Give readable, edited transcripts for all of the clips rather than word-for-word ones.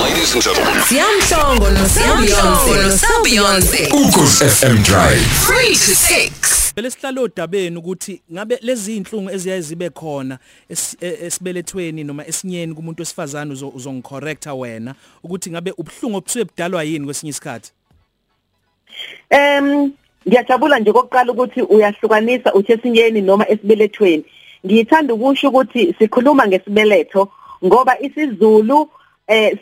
Ladies and gentlemen, Siyamhlongo noSabeyonce Ukhosi FM Drive 3 to 6. Belesihlalo odabeni ukuthi ngabe lezi inhlungu eziyaye zibe khona esibelethweni noma esinyeni kumuntu wesifazane uzongicorrecta wena ukuthi ngabe ubuhlungu obuswe budalwa yini kwesinye isikhathi. Ngiyajabula nje kokuqala ukuthi uyahlukanisa uthi esinyeni noma esibelethweni. Ngiyithanda ukusho ukuthi sikhuluma ngesibeletho ngoba isiZulu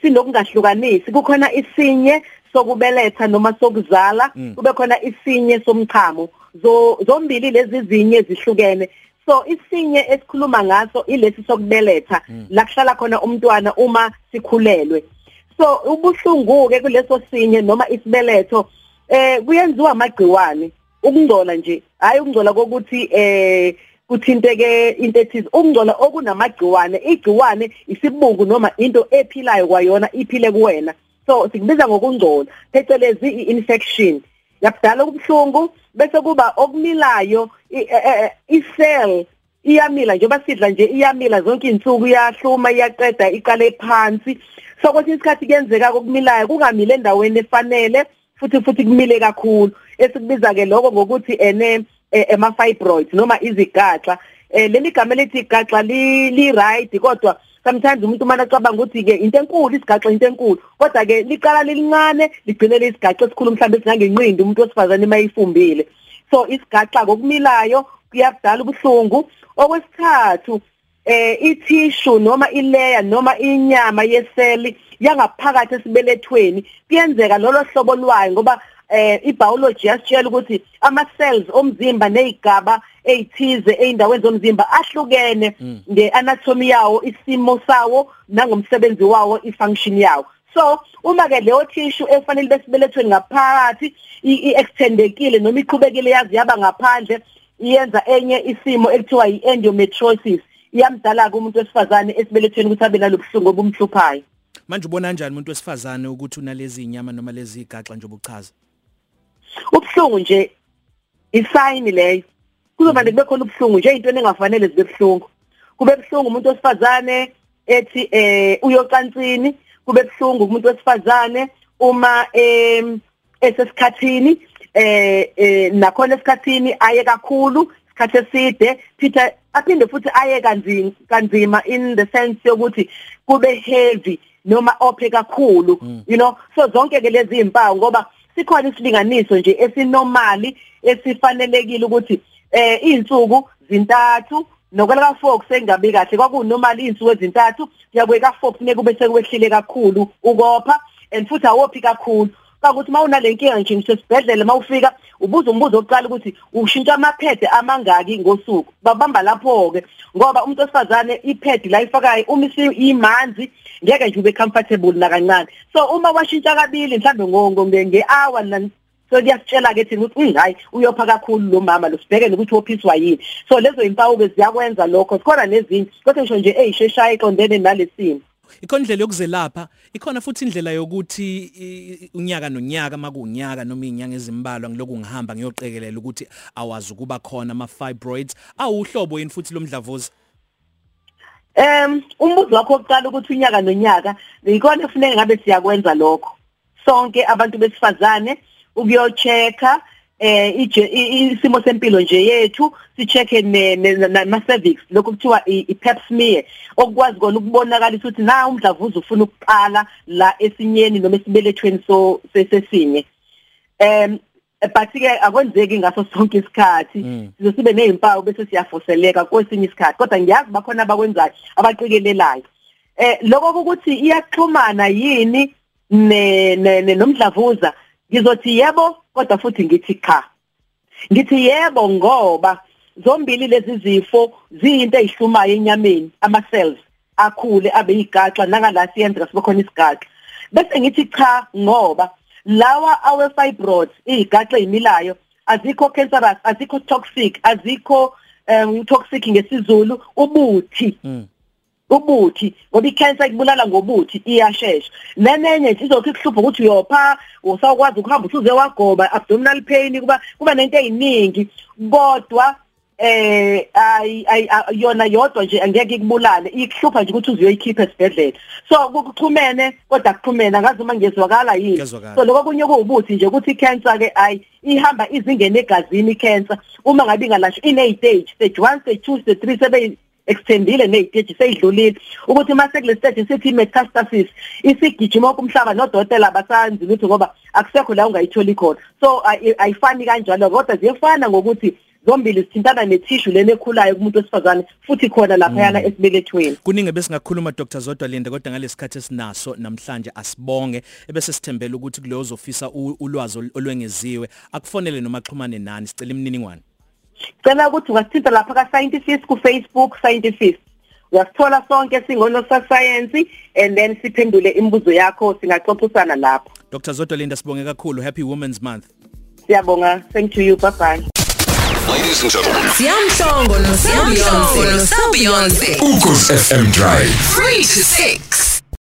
sinokungahlukanisi, kukhona isinye sokubeletha noma sokuzala, kube khona isinye somchamo. Zombili lezi zinye zihlukene. So isinye esikhuluma ngaso ilesi sokubeletha, la kuhlala khona umntwana uma sikhulelwe. So ubuhlungu ke kuleso sinye noma isibeletho kuyenziwa amagciwane, ukungcola nje, hayi ukungcola kokuthi kuthinteke into ethize, umngcola okunamagciwane. Igciwane isibungu noma into ephilayo kwayona iphile kuwena, so sikubiza ngokungcola, phecelezi i-infection. Yakudala ubuhlungu, bese kuba okumilayo, i-cell iyamila njengoba sidla nje, iyamila zonke izinsuku, iyahluma, iyaqeda, iqale phansi. So kwesinye isikhathi kuyenzeka kokumilayo kungamile endaweni efanele, futhi kumile kakhulu, esikubiza ke lokho ngokuthi ema-fibroids noma izigaxa. Leli gama elithi igaxa li-right, kodwa sometimes umuntu uma acabanga ukuthi-ke into enkulu isigaxa, into enkulu, kodwa-ke liqala lilincane ligcine lisigaxa esikhulu, mhlawumbe singangenqindi umuntu wesifazane mayifumbile. So isigaxa kokumilayo kuyabudala ubuhlungu. Okwesithathu i-tissue noma ileya noma inyama yeseli yangaphakathi esibelethweni, kuyenzeka lolo hlobo lwayo ngoba i-biology yasitshela ukuthi ama-cells omzimba ney'gaba ey'thize ey'ndaweni zomzimba ahlukene nge-anatomy yawo, isimo sawo, nangomsebenzi wawo, i-function yawo. So uma-ke leyo tissue efanele besibelethweni ngaphakathi i-extendekile noma iqhubekile yazi yaba ngaphandle, iyenza enye isimo ekuthiwa yi-endometriosis. Iyamdala-ke umuntu wesifazane esibelethweni ukuthi abe nalobuhlungu obumhluphayo. Manje ubona kanjani umuntu wesifazane ukuthi unalezi inyama noma lezi igaxa njengoba uchaza? Ubuhlungu nje isayini leyo. Kuzoba nje kube khona ubuhlungu nje, into engafanele zibe buhlungu. Kube buhlungu umuntu wesifazane ethi uyocansini, kube buhlungu umuntu wesifazane uma esesikhathini nakhona esikhathini aye kakhulu, isikhathi eside, Peter aphinde futhi aye kanzima in the sense yokuthi kube heavy noma ophe kakhulu, you know. So zonke ke lezi impawu ngoba sikhona isilinganiso nje esinormali esifanelekile ukuthi izinsuku zintathu nokwela ka4 sengabe kahle, kwakunormal izinsuku ezintathu kuyabuye ka4 neke kube sekwehlile kakhulu ukopha, and futhi awophi kakhulu. Ukuthi mawunalenkinga nje ngisesibhedlela mawufika ubuza umbuzo oqala ukuthi ushintsha amaphede amangaki ngosuku, babamba lapho ke ngoba umuntu osifazane iphedi la ifakayo uma imanzi ngeke nje ube comfortable nakancane. So uma washintsha kabili mhlambe ngongo nge-hour, so kuyasitshela ke thina ukuthi hayi uyopha kakhulu lo mama lo, sibhekele ukuthi wophiswa yini. So lezo impawu ke ziyakwenza lokho, sikhona nezinye kodwa ngisho nje sheshaye iqondene nalesimo. Ikhona indlela yokuzelapha, ikhona futhi indlela yokuthi unyaka nonyaka makunyaka noma izinyanga ezimbalwa ngiloku ngihamba ngiyoqekelela ukuthi awazi ukuba khona ama-fibroids awuhlobo yini futhi lomdlavuza. Umbuzo wakho oqala ukuthi unyaka nonyaka, ikona efuneka ngabe siyakwenza lokho sonke abantu besifazane ukuyochecka isimo sempilo nje yethu, si-check-e nama-cervix, lokhu kuthiwa i-pap smear, okwazi kona ukubonakala ukuthi na umdlavuza ufuna ukuqala la esinyeni noma esibelethweni sesinye. But-ke akwenzeki ngaso sonke isikhathi, sizosibe neyimpawu bese siyafoseleka kwesinye isikhathi, kodwa ngiyazi bakhona abakwenzayo abaqikelelayo. Lokho kokuthi iyaxhumana yini nomdlavuza, ngizothi yebo, kodwa futhi ngithi cha. Ngithi yebo ngoba zombili lezi zifo ziyinto ezihlumayo enyameni, ama-cells akhule abe igaxa nangala siyenza sibe khona isigaxa. Bese ngithi cha ngoba lawa awe-fibroids, izigaxa ezimilayo, azikho cancerous, azikho toxic, azikho toxic ngesiZulu ubuthi. Ubuthi ngoba i-cancer ikubulala ngobuthi, iyashesha. Nenenye nje izothi kuhlupha ukuthi uyopha, usawukwazi ukuhamba usuze wagoba, abdominal pain, kuba nento eyiningi, kodwa yona yodwa nje angeke ikubulale, ikuhlupha nje ukuthi uzoyikhipha esibhedlela. So kuxhumene kodwa kuxhumena ngazi uma ngezwakala yini. So lokho kunye kuwubuthi nje ukuthi cancer ke ihamba izingene egazini cancer uma ngabe ingalashwa ine stage, stage 1, stage 2, stage 3 sebe extendile neyiteji seyidlulile ukuthi mase kule stage sithi metastasis isigijima kumhlaba nodotela abasanzi ukuthi ngoba akusekho la ungayitholi khona. So ayifani kanjalo kodwa ziyefana ngokuthi zombili sithintana netissue lene ekhulayo kumuntu wesifazane futhi khona lapha yana esibelethweni. Kuningi besingakhuluma Dr. Zodwa Linda kodwa ngalesikhathi esinaso namhlanje asibonge ebese sithembele ukuthi kuleyo zofisa ulwazi olwengeziwe akufonele noma xhumane nani sicela imininingwane. Cela ukuthi wasithinta lapha ka scientists ku Facebook scientists. Wasithola sonke singono sa science and then siphendule imibuzo yakho singaxoxisana lapha. Dr. Zodwa Linda sibonge kakhulu. Happy Women's Month. Siyabonga. Thank you. Bye bye. Ladies and gentlemen, Siamtongo no Sabionze, Ukos FM Drive 3 to 6.